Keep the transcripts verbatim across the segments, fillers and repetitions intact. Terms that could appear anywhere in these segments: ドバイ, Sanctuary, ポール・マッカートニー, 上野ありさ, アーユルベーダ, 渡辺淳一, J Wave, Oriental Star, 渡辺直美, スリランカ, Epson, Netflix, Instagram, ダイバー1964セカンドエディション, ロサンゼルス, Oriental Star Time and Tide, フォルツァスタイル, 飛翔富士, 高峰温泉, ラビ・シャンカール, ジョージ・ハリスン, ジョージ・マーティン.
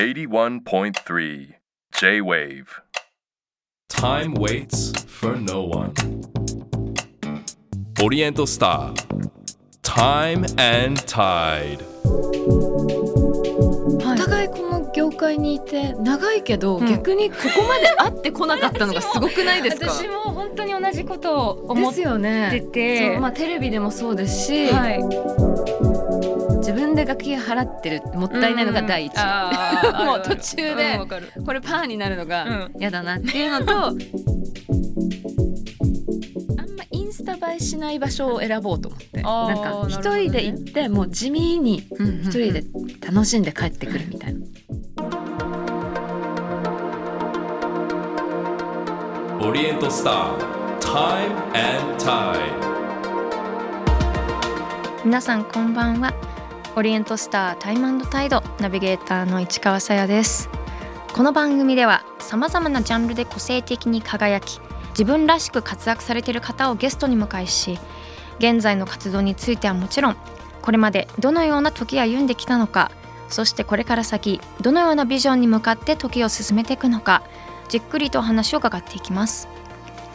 はちじゅういってんさん J Wave Time waits for no one Oriental Star Time and Tide お互いこの業界にいて長いけど、うん、逆にここまで会ってこなかったのがすごくないですか？私も、 私も本当に同じことを思ってて、ですよね。そう、まあ、テレビでもそうですし、はい、自分で楽器払ってるもったいないのが第一、うん、もう途中でこれパーになるのが嫌だなっていうのと、うん、あんまインスタ映えしない場所を選ぼうと思って、なんか一人で行って、ね、もう地味に一人で楽しんで帰ってくるみたいな、うん、オリエントスター Time and Tide。 皆さんこんばんは。オリエントスタータイム&タイドナビゲーターの市川紗椰です。この番組ではさまざまなジャンルで個性的に輝き、自分らしく活躍されている方をゲストに迎えし、現在の活動についてはもちろん、これまでどのような時を歩んできたのか、そしてこれから先どのようなビジョンに向かって時を進めていくのか、じっくりとお話を伺っていきます。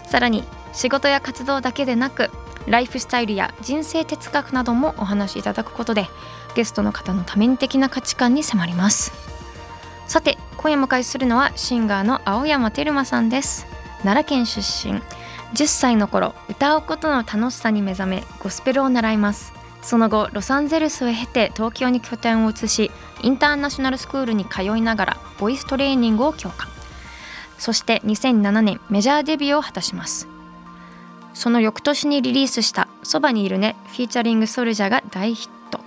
さらに仕事や活動だけでなく、ライフスタイルや人生哲学などもお話しいただくことで、ゲストの方の多面的な価値観に迫ります。さて、今夜迎えするのはシンガーの青山テルマさんです。奈良県出身、じゅっさいの頃歌うことの楽しさに目覚めゴスペルを習います。その後ロサンゼルスを経て東京に拠点を移し、インターナショナルスクールに通いながらボイストレーニングを強化、そしてにせんななねんメジャーデビューを果たします。その翌年にリリースしたそばにいるねフィーチャリングソルジャーが大ヒット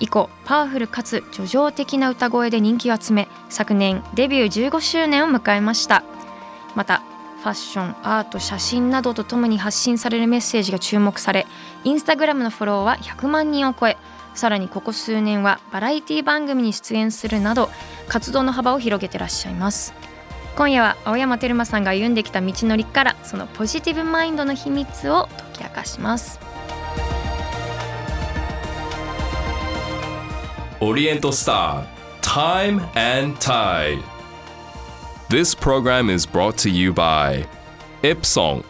以降、パワフルかつ叙情的な歌声で人気を集め、昨年デビューじゅうごしゅうねんを迎えました。またファッション、アート、写真などとともに発信されるメッセージが注目され、インスタグラムのフォロワーはひゃくまんにんを超え、さらにここ数年はバラエティ番組に出演するなど活動の幅を広げてらっしゃいます。今夜は青山テルマさんが歩んできた道のりから、そのポジティブマインドの秘密を解き明かします。Oriental Star Time and Tide。 This program is brought to you by Epson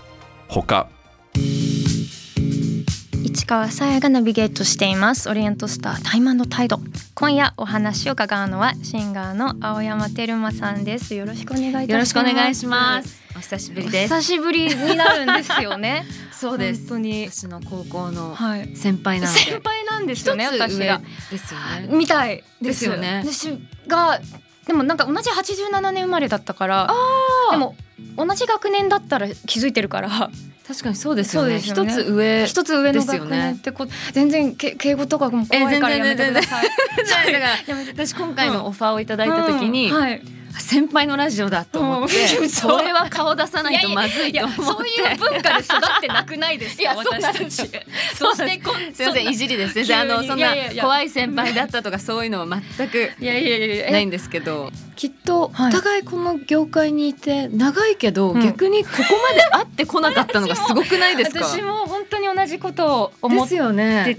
ほか。市川紗椰がナビゲートしています。オリエントスタータイム&タイド。今夜お話を伺うのはシンガーの青山テルマさんです。よろしくお願いいたします。よろしくお願いします。お久しぶりです。お久しぶりになるんですよね。そうです。本当に私の高校の先輩なんで、はい、先輩なんですよね。私がですよね。みたいですよね。私がでもなんか同じはちじゅうななねん生まれだったから、でも同じ学年だったら気づいてるから、確かにそうですよね。一、ね、つ上一つ上の学年ってこと、ね、全然敬語とかも怖いからやめてください。私今回のオファーをいただいた時に、うんうん、はい、先輩のラジオだと思って、うん、それは顔出さないとまずいと思って。いやいやいや、そういう文化で育ってなくないですか？いや、私たち。そしてこんすいません、いじりですね。あのそんな怖い先輩だったとかそういうのは全くないんですけど、いやいやいやいや、きっとお互いこの業界にいて長いけど、はい、逆にここまで会ってこなかったのがすごくないですか？私も本当に同じことを思ってて、ですよね。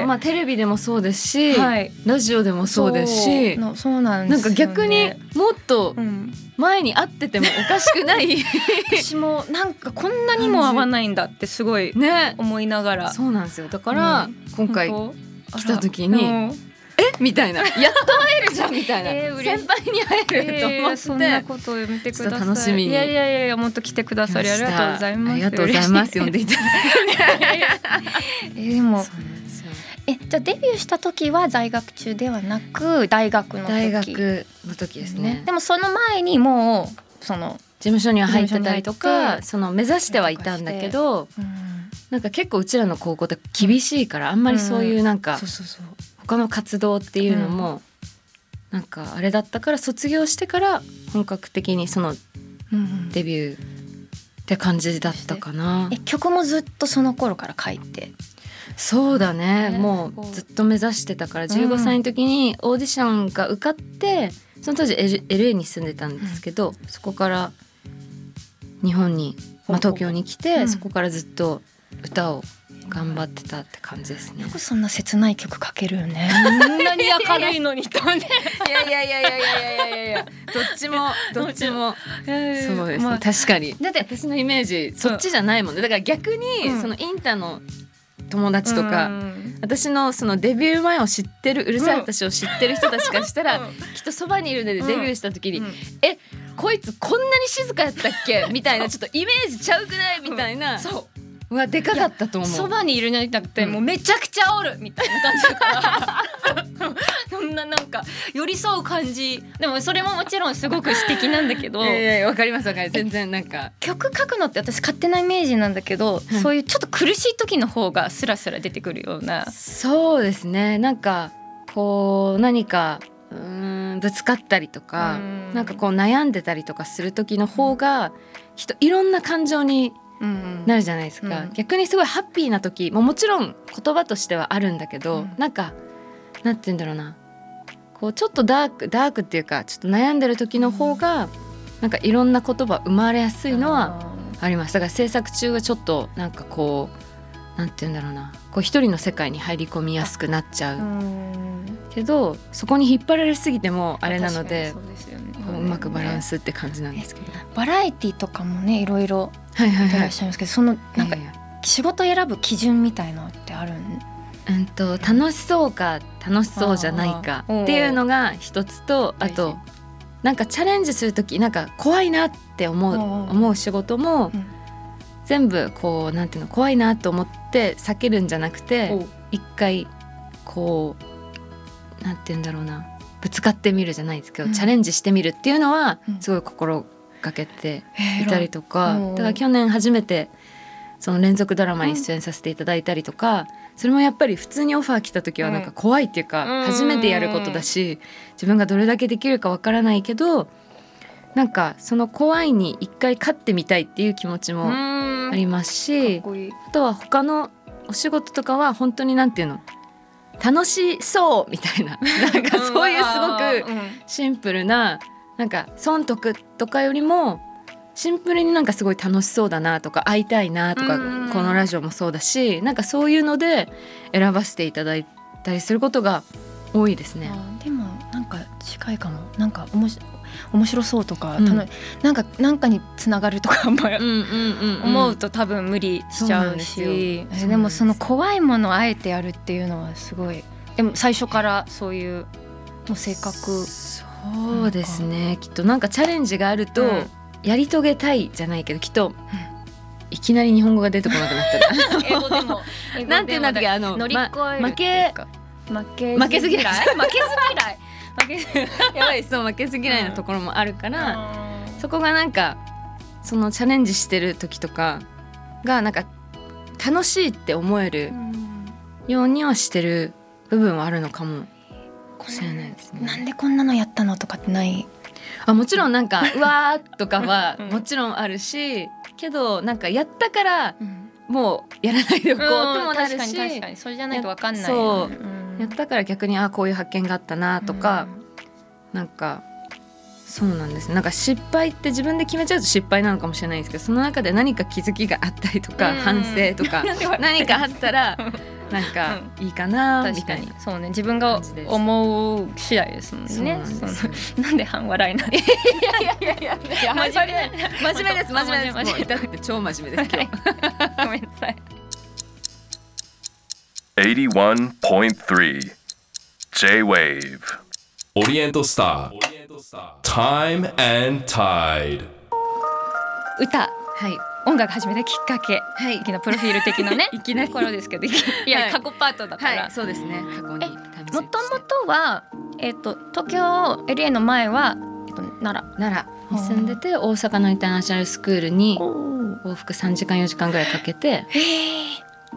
そう、まあ、テレビでもそうですし、はい、ラジオでもそうですし、そう、そうなんですよね。なんか逆にもっと前に会っててもおかしくない、うん、私もなんかこんなにも会わないんだってすごい思いながら、ね、そうなんですよ。だから、うん、今回来た時にえみたいな、やっと会えるじゃんみたいな、えー、先輩に会えると思って、えー、そんなことをやめてください。楽しみに。いやいやいや、もっと来てくださりありがとうございます。ありがとうございます。呼んでいただいて。いやいや、えー、でもえじゃあデビューした時は在学中ではなく大学の時。大学の時ですね。でもその前にもうその事務所には入ってたりとか、その目指してはいたんだけど、うん、なんか結構うちらの高校って厳しいから、あんまりそういうなんか、うん、そうそうそう、他の活動っていうのもなんかあれだったから、卒業してから本格的にそのデビューって感じだったかな、うんうん、え曲もずっとその頃から書いて。そうだね、もうずっと目指してたから、じゅうごさいの時にオーディションが受かって、その当時 エルエー に住んでたんですけど、そこから日本に、まあ、東京に来て、そこからずっと歌を頑張ってたって感じですね。よくそんな切ない曲書けるよね。こんなに明るいのにとね。いやいやいやいやいやいやいや。どっちもどっちも。そうですね、まあ、確かに。だって私のイメージそっちじゃないもんね。だから逆に、うん、そのインタの友達とか、うん、私のそのデビュー前を知ってるうるさい私を知ってる人たちからしたら、うん、きっとそばにいるのでデビューした時に、うんうん、えこいつこんなに静かやったっけみたいなちょっとイメージちゃうくないみたいな、うん、そううわでかかったと思う。そばにいるのになくて、うん、もうめちゃくちゃおるみたいな感じだからそんななんか寄り添う感じでもそれももちろんすごく素敵なんだけど、えー、わかりますわかります。全然なんか曲書くのって私勝手なイメージなんだけど、うん、そういうちょっと苦しい時の方がスラスラ出てくるような。そうですね。なんかこう何かうーんぶつかったりとかなんかこう悩んでたりとかする時の方がきっといろんな感情になるじゃないですか、うん、逆にすごいハッピーな時ももちろん言葉としてはあるんだけど、うん、なんかなんて言うんだろうなこうちょっとダークダークっていうかちょっと悩んでる時の方がなんかいろんな言葉生まれやすいのはあります。だから制作中はちょっとなんかこうなんて言うんだろうなこう一人の世界に入り込みやすくなっちゃう、うん、けどそこに引っ張られすぎてもあれなのでうまくバランスって感じなんですけど、ね、バラエティとかもねいろいろはいはいはい、いらっしゃいますけどそのなんか仕事選ぶ基準みたいなのってあるん、うん、と楽しそうか楽しそうじゃないかっていうのが一つとあとなんかチャレンジするときなんか怖いなって思う、思う仕事も全部こうなんていうの怖いなと思って避けるんじゃなくて一回こうなんていうんだろうなぶつかってみるじゃないですけど、うん、チャレンジしてみるっていうのはすごい心かけていたりとか、だから去年初めてその連続ドラマに出演させていただいたりとか、それもやっぱり普通にオファー来た時はなんか怖いっていうか初めてやることだし自分がどれだけできるかわからないけどなんかその怖いに一回勝ってみたいっていう気持ちもありますし、あとは他のお仕事とかは本当になんていうの楽しそうみたいななんかそういうすごくシンプルななんか損得とかよりもシンプルになんかすごい楽しそうだなとか会いたいなとかこのラジオもそうだしなんかそういうので選ばせていただいたりすることが多いですね。あでもなんか近いかもなんかおもし面白そうとか、うん、なんかなんかにつながるとか思うと多分無理しちゃうし で, でもその怖いものをあえてやるっていうのはすごいでも最初からそういうもう性格そうですね。きっとなんかチャレンジがあると、うん、やり遂げたいじゃないけどきっと、うん、いきなり日本語が出てこなくなったら英語でもなんていうんだっけあの乗り越える負け負け負けず嫌い負けず嫌いやばいそう負けず嫌いなところもあるから、うん、そこがなんかそのチャレンジしてる時とかがなんか楽しいって思えるようにはしてる部分はあるのかも。知らないですね。なんでこんなのやったのとかってない？あもちろんなんかうわーとかはもちろんあるしけどなんかやったからもうやらないでおこうともなるし、うん、確かに確かにそれじゃないと分かんない、ね、そう、うん、やったから逆にあこういう発見があったなとか、うん、なんかそうなんです。なんか失敗って自分で決めちゃうと失敗なのかもしれないですけどその中で何か気づきがあったりとか、うん、反省とか何かあったらなんかいいかなみたいな、うん、そうね自分が思う次第ですもんね。そうなんですよ。そのなんで半笑いないいやいやいやいや真面目真面目です真面目ですもう痛くて超真面目です、はい、ごめんなさい。 はちじゅういってんさん J-Wave Oriental Star Time and Tide 歌はい音楽始めたきっかけ、はい、いきなプロフィール的なねいきなり頃ですけどいや、はい、過去パートだから、はい、そうですね過去にもともとは、えー、と東京 エルエー の前は、えー、と奈良奈良に住んでて大阪のインターナショナルスクールに往復さんじかんよじかんぐらいかけて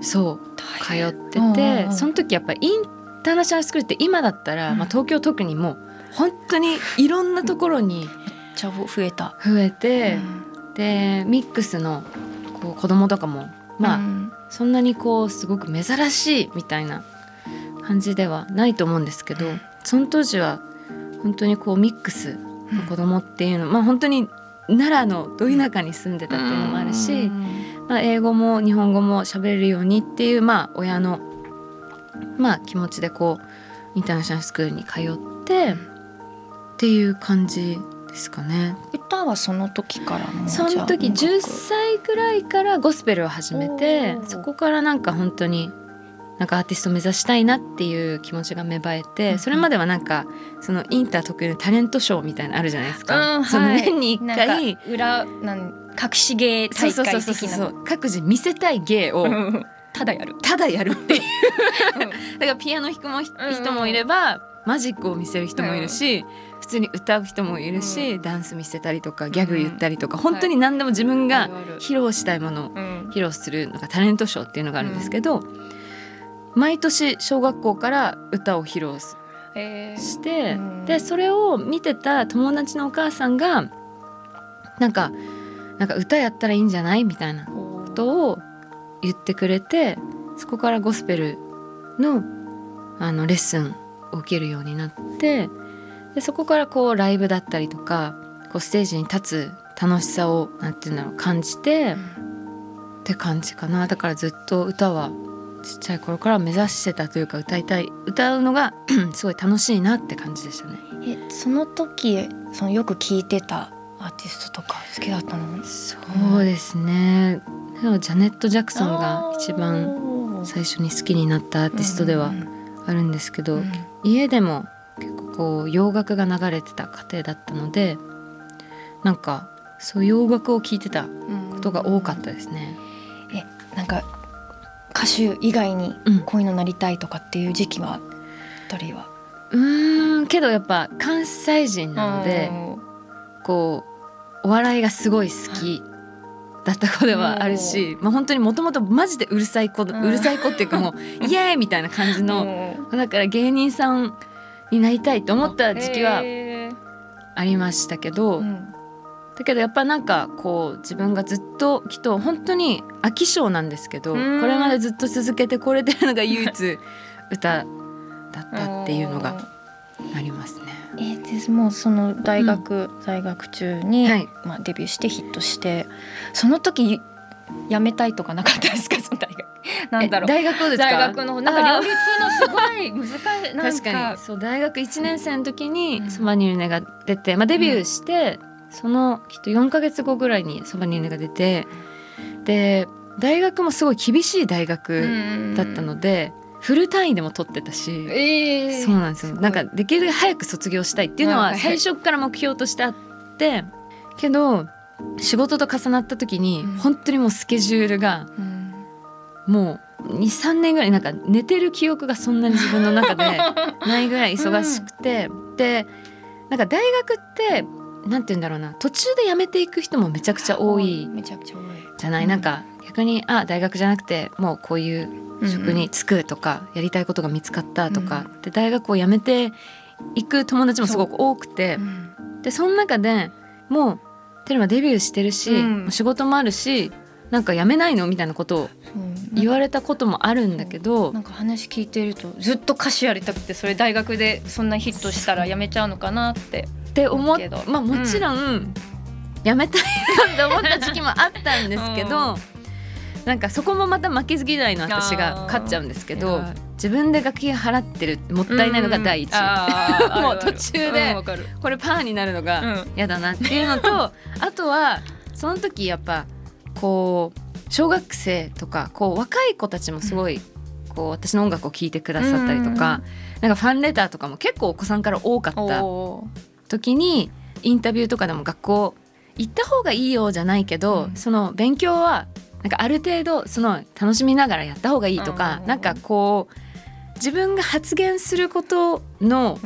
そう通っててその時やっぱりインターナショナルスクールって今だったら、うんまあ、東京特にもう本当にいろんなところにめっちゃ増えた増えて、うんでミックスのこう子供とかも、まあうん、そんなにこうすごく珍しいみたいな感じではないと思うんですけど、うん、その当時は本当にこうミックスの子供っていうの、うんまあ、本当に奈良のど田舎に住んでたっていうのもあるし、うん、英語も日本語も喋れるようにっていう、まあ、親の、まあ、気持ちでこうインターナショナルスクールに通ってっていう感じですかね。歌はその時からも、その時じゅっさいくらいからゴスペルを始めて、そこからなんか本当になんかアーティストを目指したいなっていう気持ちが芽生えて、それまではなんかそのインター特有のタレントショーみたいなのあるじゃないですか、うん、その年にいっかいなんか裏なん隠し芸大会的な、そうそうそうそう、各自見せたい芸をただやるただやるっていうだからピアノ弾くも人もいれば、マジックを見せる人もいるし、普通に歌う人もいるし、ダンス見せたりとかギャグ言ったりとか、本当に何でも自分が披露したいものを披露するのがタレントショーっていうのがあるんですけど、毎年小学校から歌を披露して、でそれを見てた友達のお母さんがなんかなんか歌やったらいいんじゃないみたいなことを言ってくれて、そこからゴスペル の, あのレッスンを受けるようになって、でそこからこうライブだったりとか、こうステージに立つ楽しさをなんていうんだろう感じて、うん、って感じかな。だからずっと歌はちっちゃい頃から目指してたというか、歌いたい歌うのがすごい楽しいなって感じでしたね。えその時そのよく聴いてたアーティストとか好きだったの？そうですね、うん、ジャネット・ジャクソンが一番最初に好きになったアーティストではあるんですけど、うんうん、家でも結構こう洋楽が流れてた家庭だったので、なんかそう洋楽を聴いてたことが多かったですね、うんうん、えなんか歌手以外にこういうのなりたいとかっていう時期はどれは、うん、うーんけどやっぱ関西人なので、うん、こうお笑いがすごい好きだった子ではあるし、まあ、本当にもともとマジでうるさい子、うるさい子っていうかもうイエーイみたいな感じの、だから芸人さんになりたいと思った時期はありましたけど、うん、だけどやっぱなんかこう自分がずっときっと本当に飽き性なんですけど、これまでずっと続けてこれてるのが唯一歌だったっていうのがありますね。えー、でもうその大学、うん、在学中に、はいまあ、デビューしてヒットして、その時辞めたいとかなかったですか？その大学なんだろう大学ですか？大学のなんか両立のすごい難しいなんか確かにそう、大学いちねん生の時にそばにいるねが出て、まあ、デビューして、うん、そのきっとよんかげつごぐらいにそばにいるねが出て、で大学もすごい厳しい大学だったので、フル単位でも取ってたし、えー、そうなんですよ。なんかできるだけ早く卒業したいっていうのは最初から目標としてあって、けど仕事と重なった時に本当にもうスケジュールがもう にさんねんぐらいなんか寝てる記憶がそんなに自分の中でないぐらい忙しくて、うん、でなんか大学ってなんて言うんだろうな、途中で辞めていく人もめちゃくちゃ多いじゃない、うん、なんか逆にあ大学じゃなくてもうこういう職に就くとかやりたいことが見つかったとか、うん、で大学を辞めていく友達もすごく多くて、うん、でその中でもうテルマデビューしてるし、うん、仕事もあるしなんか辞めないのみたいなことを言われたこともあるんだけど、なんか話聞いてるとずっと歌手やりたくて、それ大学でそんなヒットしたら辞めちゃうのかなってって思って、まあ、もちろん、うん、辞めたいなって思った時期もあったんですけど、うんなんかそこもまた負けず嫌いの私が勝っちゃうんですけど、自分で学費払ってるもったいないのが第一、うん、もう途中でこれパーになるのが嫌だなっていうのと、うん、あとはその時やっぱこう小学生とかこう若い子たちもすごいこう私の音楽を聴いてくださったりとか、うん、なんかファンレターとかも結構お子さんから多かった時に、インタビューとかでも学校行った方がいいよじゃないけど、うん、その勉強はなんかある程度その楽しみながらやった方がいいとか、なんかこう自分が発言することの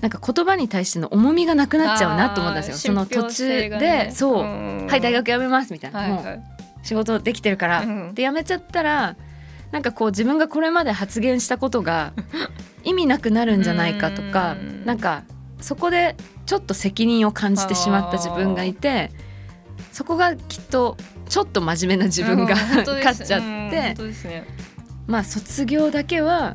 なんか言葉に対しての重みがなくなっちゃうなと思ったんですよ。その途中でそうはい大学辞めますみたいな、もう仕事できてるからで辞めちゃったら、なんかこう自分がこれまで発言したことが意味なくなるんじゃないかとか、なんかそこでちょっと責任を感じてしまった自分がいて、そこがきっとちょっと真面目な自分が、うん、勝っちゃって、うん本当ですね、まあ卒業だけは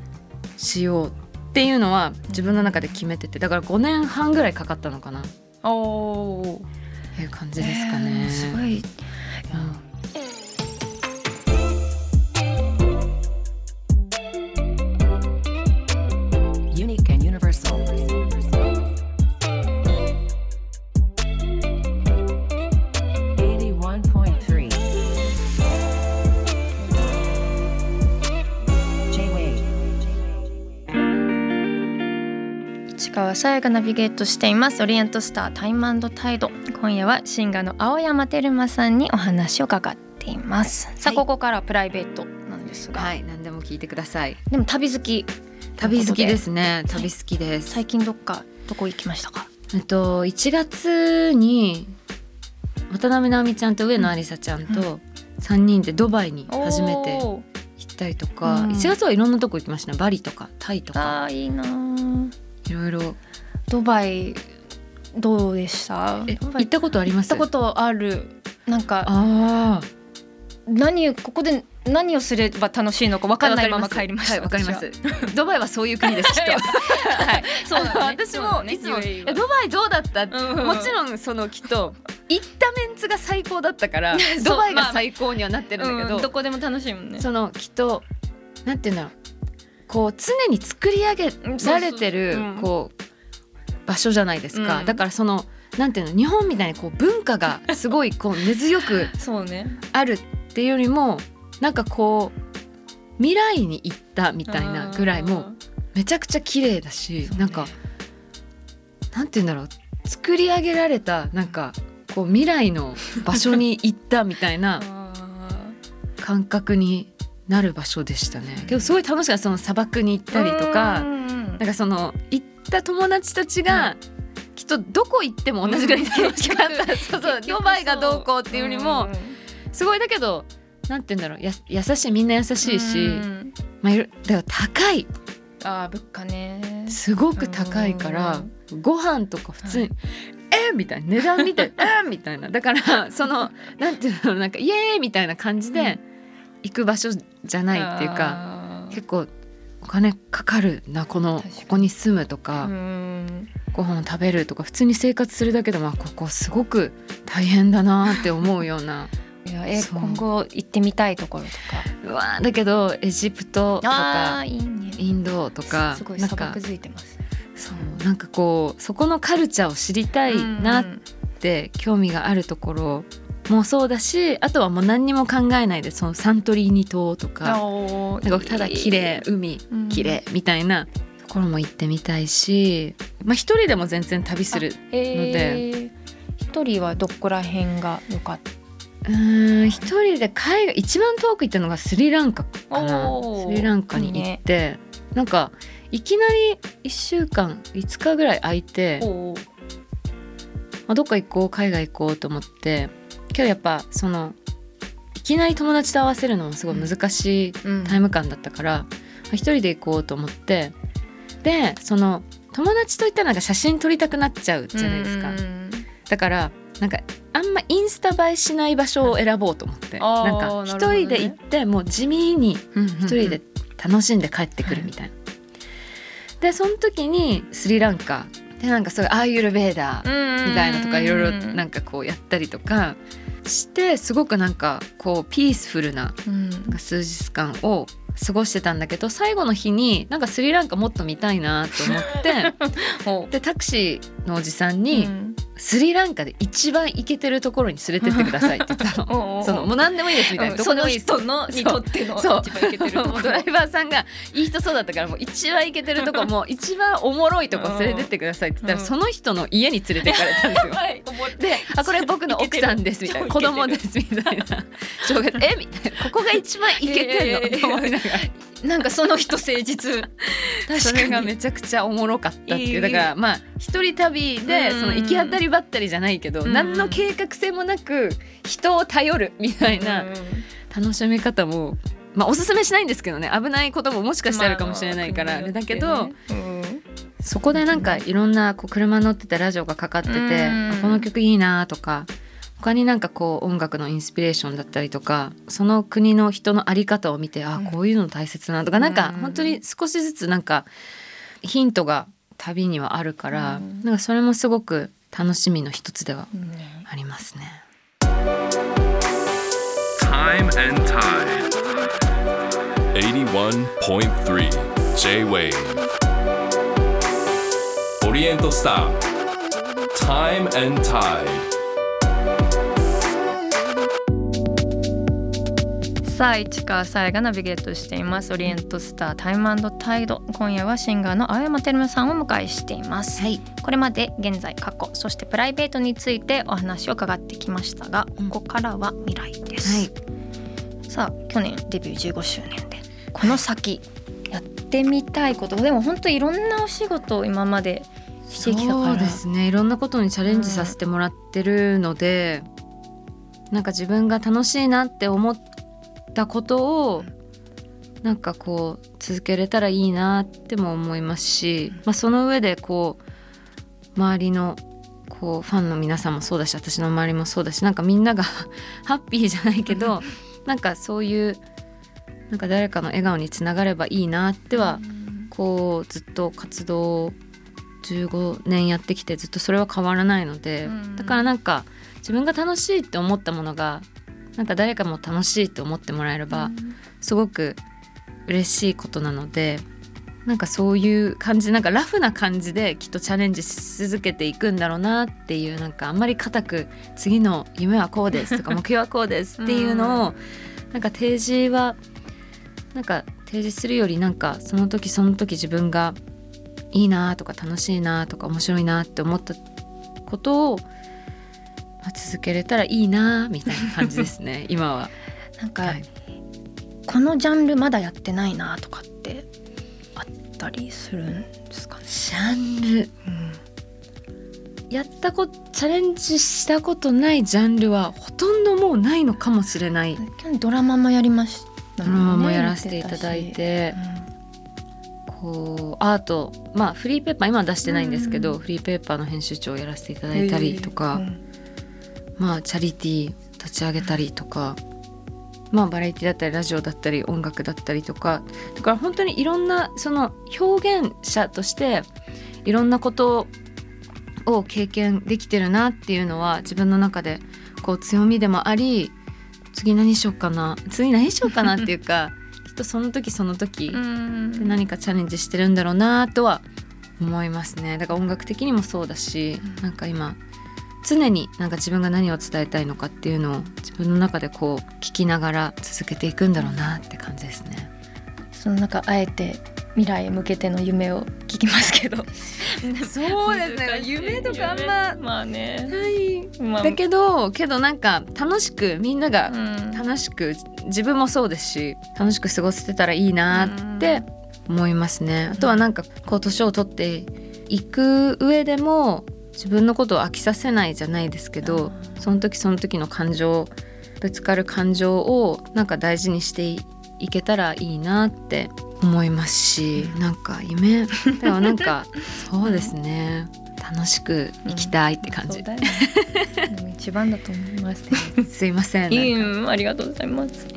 しようっていうのは自分の中で決めてて、だからごねんはんぐらいかかったのかなおーいう感じですかね、えー、すごい、うん、川さやがナビゲートしています。オリエントスターTime and Tide、今夜はシンガーの青山テルマさんにお話を伺っています。はい、さあここからプライベートなんですが、はい、何でも聞いてください。でも旅好き旅好きですね。旅好きです。最近どっかどこ行きましたか？えっといちがつに渡辺直美ちゃんと上野ありさちゃんとさんにんでドバイに初めて行ったりとか、うん、いちがつはいろんなとこ行きましたね。バリとかタイとか。あーいいなー。いろいろ。ドバイどうでした？え、行ったことあります？行ったことある。なんかあ何ここで何をすれば楽しいのか分からないまま帰りました。はい、分かります。ドバイはそういう国ですきっと。はい、そうだね。私もいつも、ね、ドバイどうだったって、うんうん、もちろんそのきっと行ったメンツが最高だったからドバイが最高にはなってるんだけど、まあうん、どこでも楽しいもんね。そのきっとなんていうんだろう。こう常に作り上げられてるこう場所じゃないですか。だからそのなんていうの日本みたいにこう文化がすごいこう根強くあるっていうよりもなんかこう未来に行ったみたいなぐらいもうめちゃくちゃ綺麗だしなんかなんていうんだろう作り上げられたなんかこう未来の場所に行ったみたいな感覚になる場所でしたね。けどすごい楽しかった。その砂漠に行ったりとか、なんかその行った友達たちが、うん、きっとどこ行っても同じぐらい楽しかった。そうそう。ドバイがどうこうっていうよりも、すごいだけどなんて言うんだろうや優しいみんな優しいし、うんまあ、だから高い。あ物価ね。すごく高いからご飯とか普通に。はいえー、みたいな値段見てえー、みたいなだからそのなんて言うんだろうなんかイエーイみたいな感じで。うん行く場所じゃないっていうか結構お金かかるなこのここに住むとかうんご飯を食べるとか普通に生活するだけでもあここすごく大変だなって思うような。いやえ今後行ってみたいところとかうわだけどエジプトとかいい、ね、インドとかすごい砂漠づいてます、ね、そうなんかこうそこのカルチャーを知りたいなって興味があるところもうそうだしあとはもう何にも考えないでそのサントリーニ島とかなんかただ綺麗海綺麗みたいなところも行ってみたいし、まあ、一人でも全然旅するので一人はどこら辺が良かったうーん一人で海外一番遠く行ったのがスリランカかなスリランカに行っていい、ね、なんかいきなりいっしゅうかんいつかぐらい空いて、まあ、どっか行こう海外行こうと思ってけどやっぱそのいきなり友達と合わせるのもすごい難しいタイム感だったから一、うんうん、人で行こうと思ってでその友達といったらなんか写真撮りたくなっちゃうじゃないですか、うんうん、だからなんかあんまインスタ映えしない場所を選ぼうと思ってなんか一人で行ってもう地味に一人で楽しんで帰ってくるみたいな、うんうんうん、でその時にスリランカでなんかそういうアーユルベーダーみたいなとかいろいろなんかこうやったりとかしてすごくなんかこうピースフルな数日間を過ごしてたんだけど最後の日になんかスリランカもっと見たいなと思ってでタクシーのおじさんにスリランカで一番イケてるところに連れてってくださいって言ったのそのもう何でもいいですみたいなどこでもいいその人にとっての一番イケてるところドライバーさんがいい人そうだったからもう一番イケてるとこもう一番おもろいとこ連れてってくださいって言ったらその人の家に連れて行かれたんですよであこれ僕の奥さんですみたいな子供ですみたいなえみたいなここが一番イケてるのと思いながらなんかその人誠実それがめちゃくちゃおもろかったっていうだからまあ一人旅でその行き当たりばったりじゃないけど何の計画性もなく人を頼るみたいな楽しみ方もまあおすすめしないんですけどね危ないことももしかしてあるかもしれないからあれだけどそこでなんかいろんなこう車乗っててラジオがかかっててこの曲いいなとか他になんかこう音楽のインスピレーションだったりとかその国の人の在り方を見てあこういうの大切なとか、うん、なんか本当に少しずつなんかヒントが旅にはあるから、うん、なんかそれもすごく楽しみの一つではありますね。Time and Tide はちじゅういってんさん J Wave Oriental Star Time and Tide さあ市川紗椰がナビゲートしています。オリエントスタータイム&タイド、今夜はシンガーの青山テルマさんをお迎えしています、はい、これまで現在過去そしてプライベートについてお話を伺ってきましたが、うん、ここからは未来です、はい、さあ去年デビューじゅうごしゅうねんでこの先やってみたいこと、はい、でも本当いろんなお仕事を今までしてきたからそうですね、いろんなことにチャレンジさせてもらってるので、うん、なんか自分が楽しいなって思ったことをなんかこう続けれたらいいなっても思いますし、まあ、その上でこう周りのこうファンの皆さんもそうだし私の周りもそうだし、なんかみんながハッピーじゃないけどなんかそういうなんか誰かの笑顔につながればいいなってはこうずっと活動じゅうごねんやってきてずっとそれは変わらないので、だからなんか自分が楽しいって思ったものがなんか誰かも楽しいと思ってもらえればすごく嬉しいことなので、なんかそういう感じなんかラフな感じできっとチャレンジし続けていくんだろうなっていう、なんかあんまり固く次の夢はこうですとか目標はこうですっていうのをなんか提示はなんか提示するより、なんかその時その時自分がいいなとか楽しいなとか面白いなって思ったことを続けれたらいいなみたいな感じですね今はなんか、はい、このジャンルまだやってないなとかってあったりするんですかね。ジャンル、うん、やったこチャレンジしたことないジャンルはほとんどもうないのかもしれない。ドラマもやりました、ね、ドラマもやらせていただいて、こうアート、まあフリーペーパー今は出してないんですけど、うん、フリーペーパーの編集長をやらせていただいたりとか、うん、まあチャリティー立ち上げたりとか、うん、まあバラエティだったりラジオだったり音楽だったりとか、だから本当にいろんなその表現者としていろんなことを経験できてるなっていうのは自分の中でこう強みでもあり、次何しようかな次何しようかなっていうかきっとその時その時で何かチャレンジしてるんだろうなとは思いますね。だから音楽的にもそうだし、なんか今常になんか自分が何を伝えたいのかっていうのを自分の中でこう聞きながら続けていくんだろうなって感じですね。その中あえて未来へ向けての夢を聞きますけどそうですね、夢とかあんま、まあね、はい、まあ、だけどけどなんか楽しくみんなが楽しく、うん、自分もそうですし楽しく過ごせてたらいいなって思いますね、うん、あとはなんかこう年を取っていく上でも自分のことを飽きさせないじゃないですけど、うん、その時その時の感情ぶつかる感情をなんか大事にしていけたらいいなって思いますし、なんか夢でもなんかそうですね楽しく生きたいって感じ、うん、そうだよねでも一番だと思います、ね、すいませ ん, なんかありがとうございます。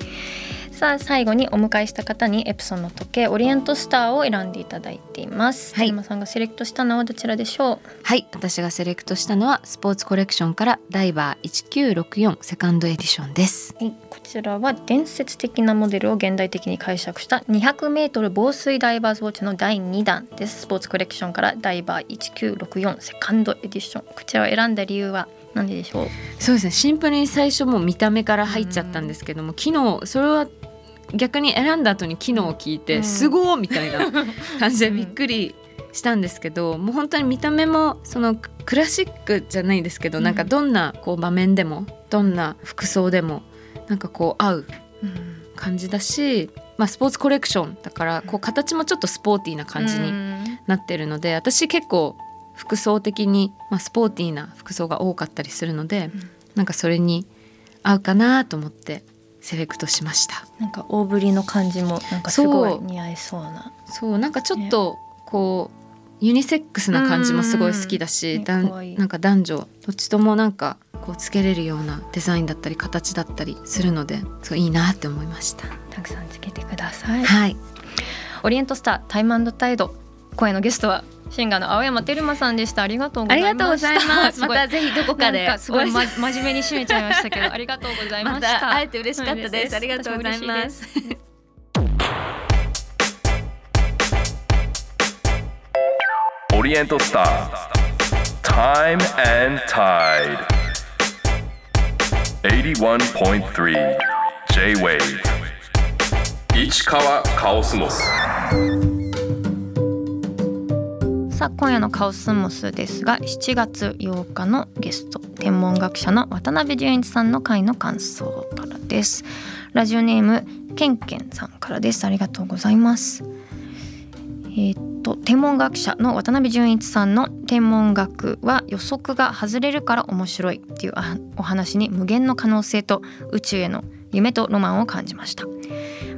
さあ最後にお迎えした方にエプソンの時計オリエントスターを選んでいただいています、はい、テルマさんがセレクトしたのはどちらでしょう。はい、私がセレクトしたのはスポーツコレクションからダイバーいちきゅうろくよんセカンドエディションです、はい、こちらは伝説的なモデルを現代的に解釈したにひゃくメートル防水ダイバー装置のだいにだんです。スポーツコレクションからダイバーいちきゅうろくよんセカンドエディション、こちらを選んだ理由は何ででしょう。そうですね、シンプルに最初もう見た目から入っちゃったんですけども、昨日それは逆に選んだ後に機能を聞いて、うん、すごーみたいな感じでびっくりしたんですけど、うん、もう本当に見た目もそのクラシックじゃないですけど、うん、なんかどんなこう場面でもどんな服装でもなんかこう合う感じだし、うん、まあ、スポーツコレクションだからこう形もちょっとスポーティーな感じになってるので、うん、私結構服装的に、まあ、スポーティーな服装が多かったりするので、うん、なんかそれに合うかなと思ってセレクトしました。なんか大ぶりの感じもなんかすごい似合いそうな、そう、そうなんかちょっとこうユニセックスな感じもすごい好きだし、だんなんか男女どっちともなんかこうつけれるようなデザインだったり形だったりするので、すごいいいなって思いました。たくさんつけてください、はい、オリエントスタータイム&タイド、今夜のゲストはシンガーの青山テルマさんでした。ありがとうございました。ありがとうございます。またぜひどこかでかすごい、ま、真面目に締めちゃいましたけどありがとうございました。また会えて嬉しかったです、ですありがとうございます。オリエントスター Time and Tide はちじゅういってんさん J Wave 市川カオスモス。さあ今夜のカオスモスですが、しちがつようかのゲスト、天文学者の渡辺淳一さんの回の感想からです。ラジオネームケンケンさんからです。ありがとうございます。えー、っと天文学者の渡辺淳一さんの天文学は予測が外れるから面白いっていうお話に無限の可能性と宇宙への夢とロマンを感じました。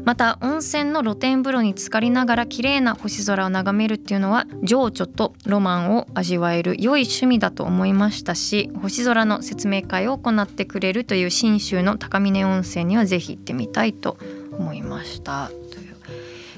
また温泉の露天風呂に浸かりながら綺麗な星空を眺めるっていうのは情緒とロマンを味わえる良い趣味だと思いましたし、星空の説明会を行ってくれるという信州の高峰温泉にはぜひ行ってみたいと思いましたという。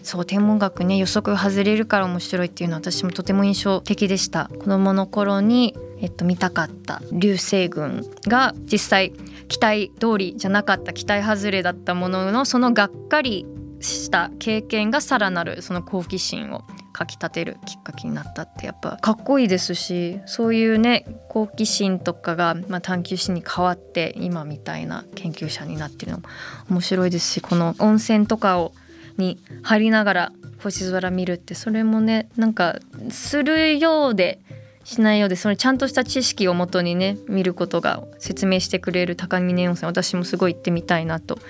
そう、天文学ね、予測外れるから面白いっていうのは私もとても印象的でした。子どもの頃に、えっと、見たかった流星群が実際期待通りじゃなかった、期待外れだったものの、そのがっかりした経験がさらなるその好奇心をかきたてるきっかけになったって、やっぱかっこいいですし、そういうね好奇心とかが、まあ、探求心に変わって今みたいな研究者になってるのも面白いですし、この温泉とかをに入りながら星空見るって、それもねなんかするようでしないようで、そのちゃんとした知識をもとにね見ることが説明してくれる高峰温泉、私もすごい行ってみたいなと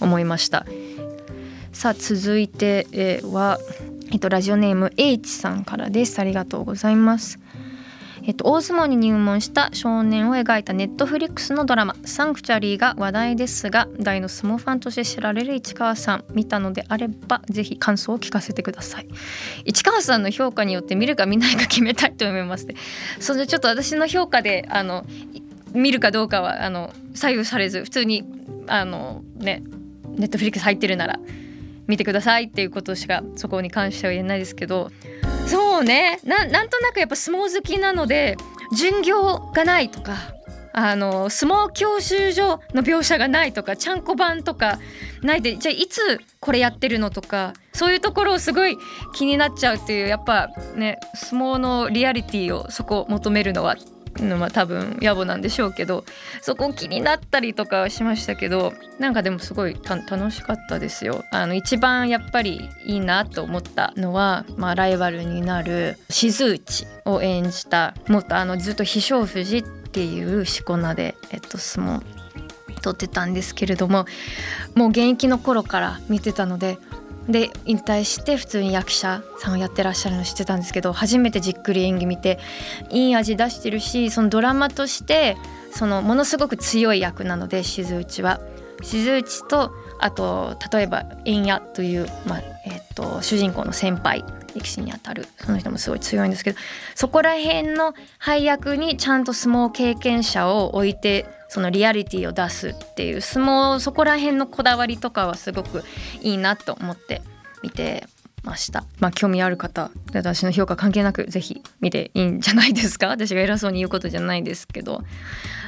思いました。さあ続いては、えっと、ラジオネーム H さんからです。ありがとうございます。えっと、大相撲に入門した少年を描いたネットフリックスのドラマサンクチュアリーが話題ですが、大の相撲ファンとして知られる市川さん、見たのであればぜひ感想を聞かせてください。市川さんの評価によって見るか見ないか決めたいと思いますね。それちょっと私の評価であの見るかどうかはあの左右されず、普通にあの、ね、ネットフリックス入ってるなら見てくださいっていうことしかそこに関しては言えないですけど、そうね な, なんとなくやっぱ相撲好きなので、巡業がないとかあの相撲教習所の描写がないとか、ちゃんこ版とかないで、じゃあいつこれやってるのとか、そういうところをすごい気になっちゃうっていう、やっぱね相撲のリアリティをそこ求めるのは、まあ、多分野暮なんでしょうけど、そこ気になったりとかしましたけど、なんかでもすごいた楽しかったですよ。あの一番やっぱりいいなと思ったのは、まあ、ライバルになる静内を演じた、もっとあのずっと飛翔富士っていうしこ名で、えっと、相撲取ってたんですけれども、もう現役の頃から見てたので、で引退して普通に役者さんをやってらっしゃるの知ってたんですけど、初めてじっくり演技見て、いい味出してるし、そのドラマとしてそのものすごく強い役なので、静内は静内と、あと例えば円谷という、まあえっと、主人公の先輩力士にあたるその人もすごい強いんですけど、そこら辺の配役にちゃんと相撲経験者を置いて、そのリアリティを出すっていう相撲、そこら辺のこだわりとかはすごくいいなと思って見てました。まあ興味ある方、私の評価関係なくぜひ見ていいんじゃないですか。私が偉そうに言うことじゃないですけど、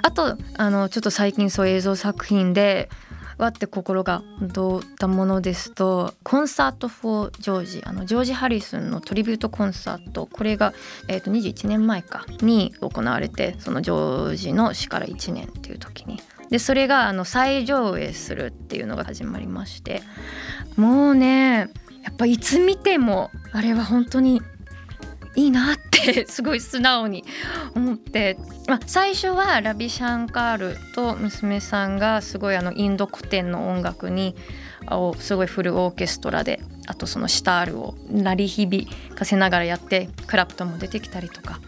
あとあのちょっと最近そう映像作品でわって心が動ったものですと、コンサートフォージョージ、あのジョージ・ハリスンのトリビュートコンサート、これが、えー、とにじゅういちねんまえかに行われて、そのジョージの死からいちねんっていう時に、でそれがあの再上映するっていうのが始まりまして、もうねやっぱいつ見てもあれは本当にいいなってすごい素直に思って、まあ、最初はラビシャンカールと娘さんがすごいあのインド古典の音楽にすごいフルオーケストラで、あとそのシタールを鳴り響かせながらやって、クラプトンも出てきたりとか、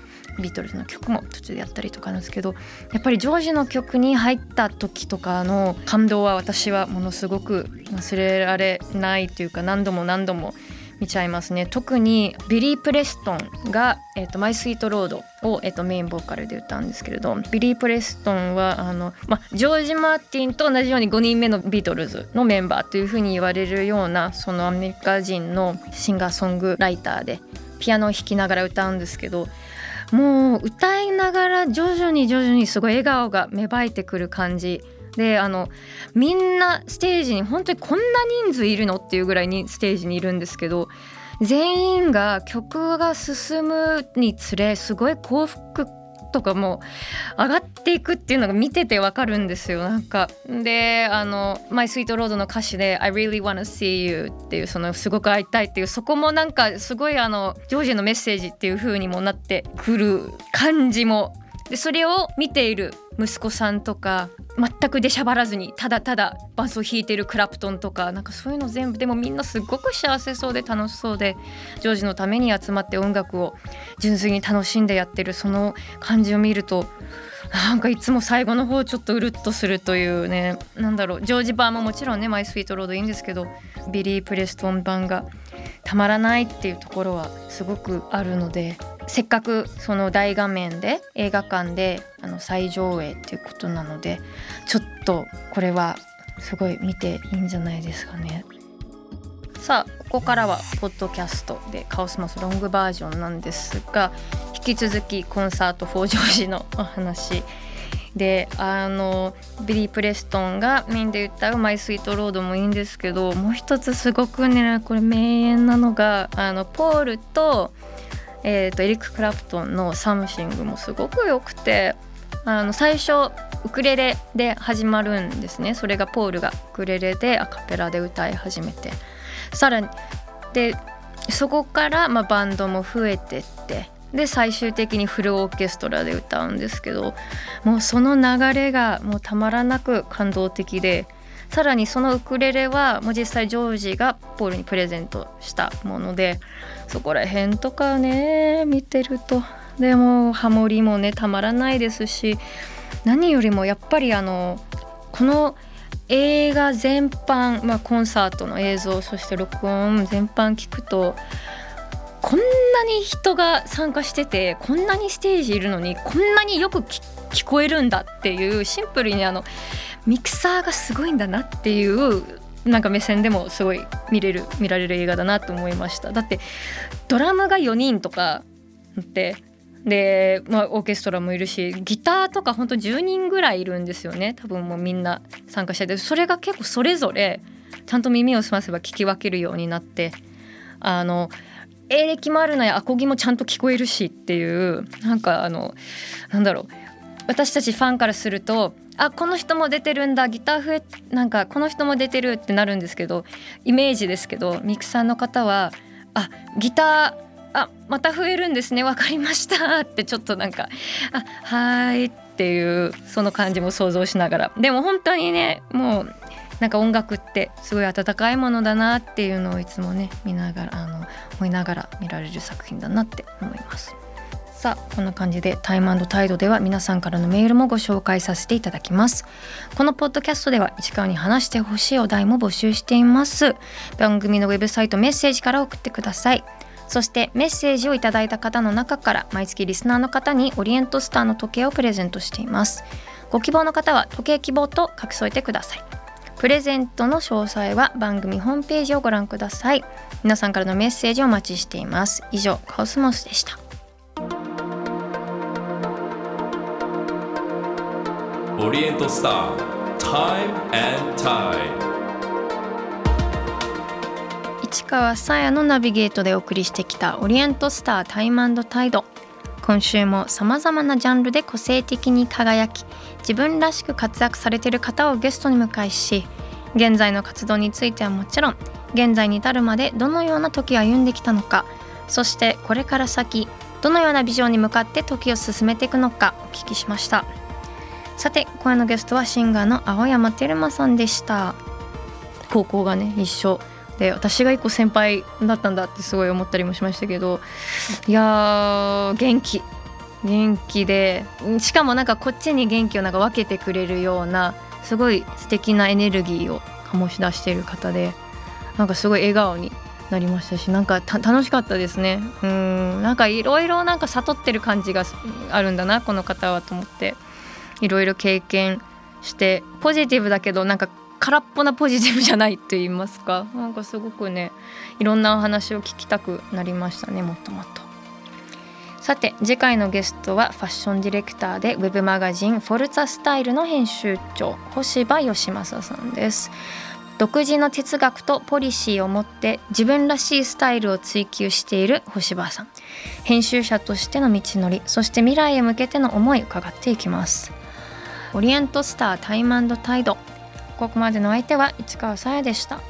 ビートルズの曲も途中でやったりとかなんですけど、やっぱりジョージの曲に入った時とかの感動は私はものすごく忘れられないというか、何度も何度も見ちゃいますね。特にビリー・プレストンが、えーと、マイ・スイート・ロードを、えーと、メインボーカルで歌うんですけれど、ビリー・プレストンはあの、ま、ジョージ・マーティンと同じようにごにんめのビートルズのメンバーというふうに言われるような、そのアメリカ人のシンガーソングライターで、ピアノを弾きながら歌うんですけど、もう歌いながら徐々に徐々にすごい笑顔が芽生えてくる感じで、あのみんなステージに、本当にこんな人数いるのっていうぐらいにステージにいるんですけど、全員が曲が進むにつれすごい幸福とかもう上がっていくっていうのが見ててわかるんですよ。なんかであの My Sweet Lord の歌詞で I really wanna see you っていうそのすごく会いたいっていうそこもなんかすごいあのジョージのメッセージっていう風にもなってくる感じもでそれを見ている息子さんとか全く出しゃばらずにただただ伴奏弾いてるクラプトンとかなんかそういうの全部でもみんなすごく幸せそうで楽しそうでジョージのために集まって音楽を純粋に楽しんでやってるその感じを見るとなんかいつも最後の方ちょっとうるっとするというねなんだろうジョージ版ももちろんねマイスイートロードいいんですけどビリー・プレストン版がたまらないっていうところはすごくあるのでせっかくその大画面で映画館であの再上映っていうことなのでちょっとこれはすごい見ていいんじゃないですかね。さあここからはポッドキャストでカオスマスロングバージョンなんですが引き続きコンサートフォージョージのお話であのビリー・プレストンがメインで歌うマイスイートロードもいいんですけどもう一つすごくねこれ名演なのがあのポールとえー、とエリック・クラプトンのサムシングもすごく良くてあの最初ウクレレで始まるんですね。それがポールがウクレレでアカペラで歌い始めてさらにでそこから、まあ、バンドも増えてってで最終的にフルオーケストラで歌うんですけどもうその流れがもうたまらなく感動的でさらにそのウクレレはもう実際ジョージがポールにプレゼントしたものでそこら辺とかね見てるとでもハモリもねたまらないですし何よりもやっぱりあのこの映画全般、まあ、コンサートの映像そして録音全般聞くとこんなに人が参加しててこんなにステージいるのにこんなによく聞こえるんだっていうシンプルにあのミキサーがすごいんだなっていうなんか目線でもすごい見れる見られる映画だなと思いました。だってドラムがよにんとかってで、まあ、オーケストラもいるしギターとかほんとじゅうにんぐらいいるんですよね多分もうみんな参加しててそれが結構それぞれちゃんと耳を澄ませば聞き分けるようになってあのエレキもあるのやアコギもちゃんと聞こえるしっていうなんかあのなんだろう私たちファンからするとあこの人も出てるんだギター増えなんかこの人も出てるってなるんですけどイメージですけどミクさんの方はあギターあまた増えるんですねわかりましたってちょっとなんかあはいっていうその感じも想像しながらでも本当にねもうなんか音楽ってすごい温かいものだなっていうのをいつもね見ながらあの思いながら見られる作品だなって思います。さあこんな感じで Time and Tide では皆さんからのメールもご紹介させていただきます。このポッドキャストでは石川に話してほしいお題も募集しています。番組のウェブサイトメッセージから送ってください。そしてメッセージをいただいた方の中から毎月リスナーの方にオリエントスターの時計をプレゼントしています。ご希望の方は時計希望と書き添えてください。プレゼントの詳細は番組ホームページをご覧ください。皆さんからのメッセージをお待ちしています。以上カオスモスでした。Oriental Star, Time and Tide 市川紗耶のナビゲートでお送りしてきたオリエントスター Time and Tide 今週もさまざまなジャンルで個性的に輝き自分らしく活躍されている方をゲストに迎えし現在の活動についてはもちろん現在に至るまでどのような時を歩んできたのかそしてこれから先どのようなビジョンに向かって時を進めていくのかお聞きしました。さて今夜のゲストはシンガーの青山テルマさんでした。高校がね一緒で私が一個先輩だったんだってすごい思ったりもしましたけどいや元気元気でしかもなんかこっちに元気をなんか分けてくれるようなすごい素敵なエネルギーを醸し出している方でなんかすごい笑顔になりましたしなんかた楽しかったですね。うーんなんかいろいろなんか悟ってる感じがあるんだなこの方はと思っていろいろ経験してポジティブだけどなんか空っぽなポジティブじゃないと言いますかなんかすごくねいろんなお話を聞きたくなりましたねもっともっと。さて次回のゲストはファッションディレクターでウェブマガジンフォルツァスタイルの編集長干場義正さんです。独自の哲学とポリシーを持って自分らしいスタイルを追求している星葉さん、編集者としての道のり、そして未来へ向けての思いを伺っていきます。オリエントスタータイム&タイド、ここまでの相手は市川紗耶でした。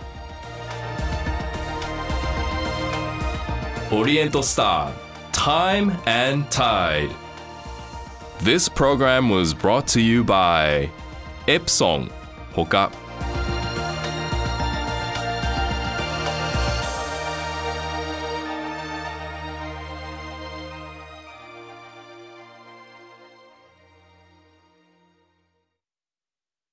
オリエントスター Time and Tide. This program was brought to you by Epson ほか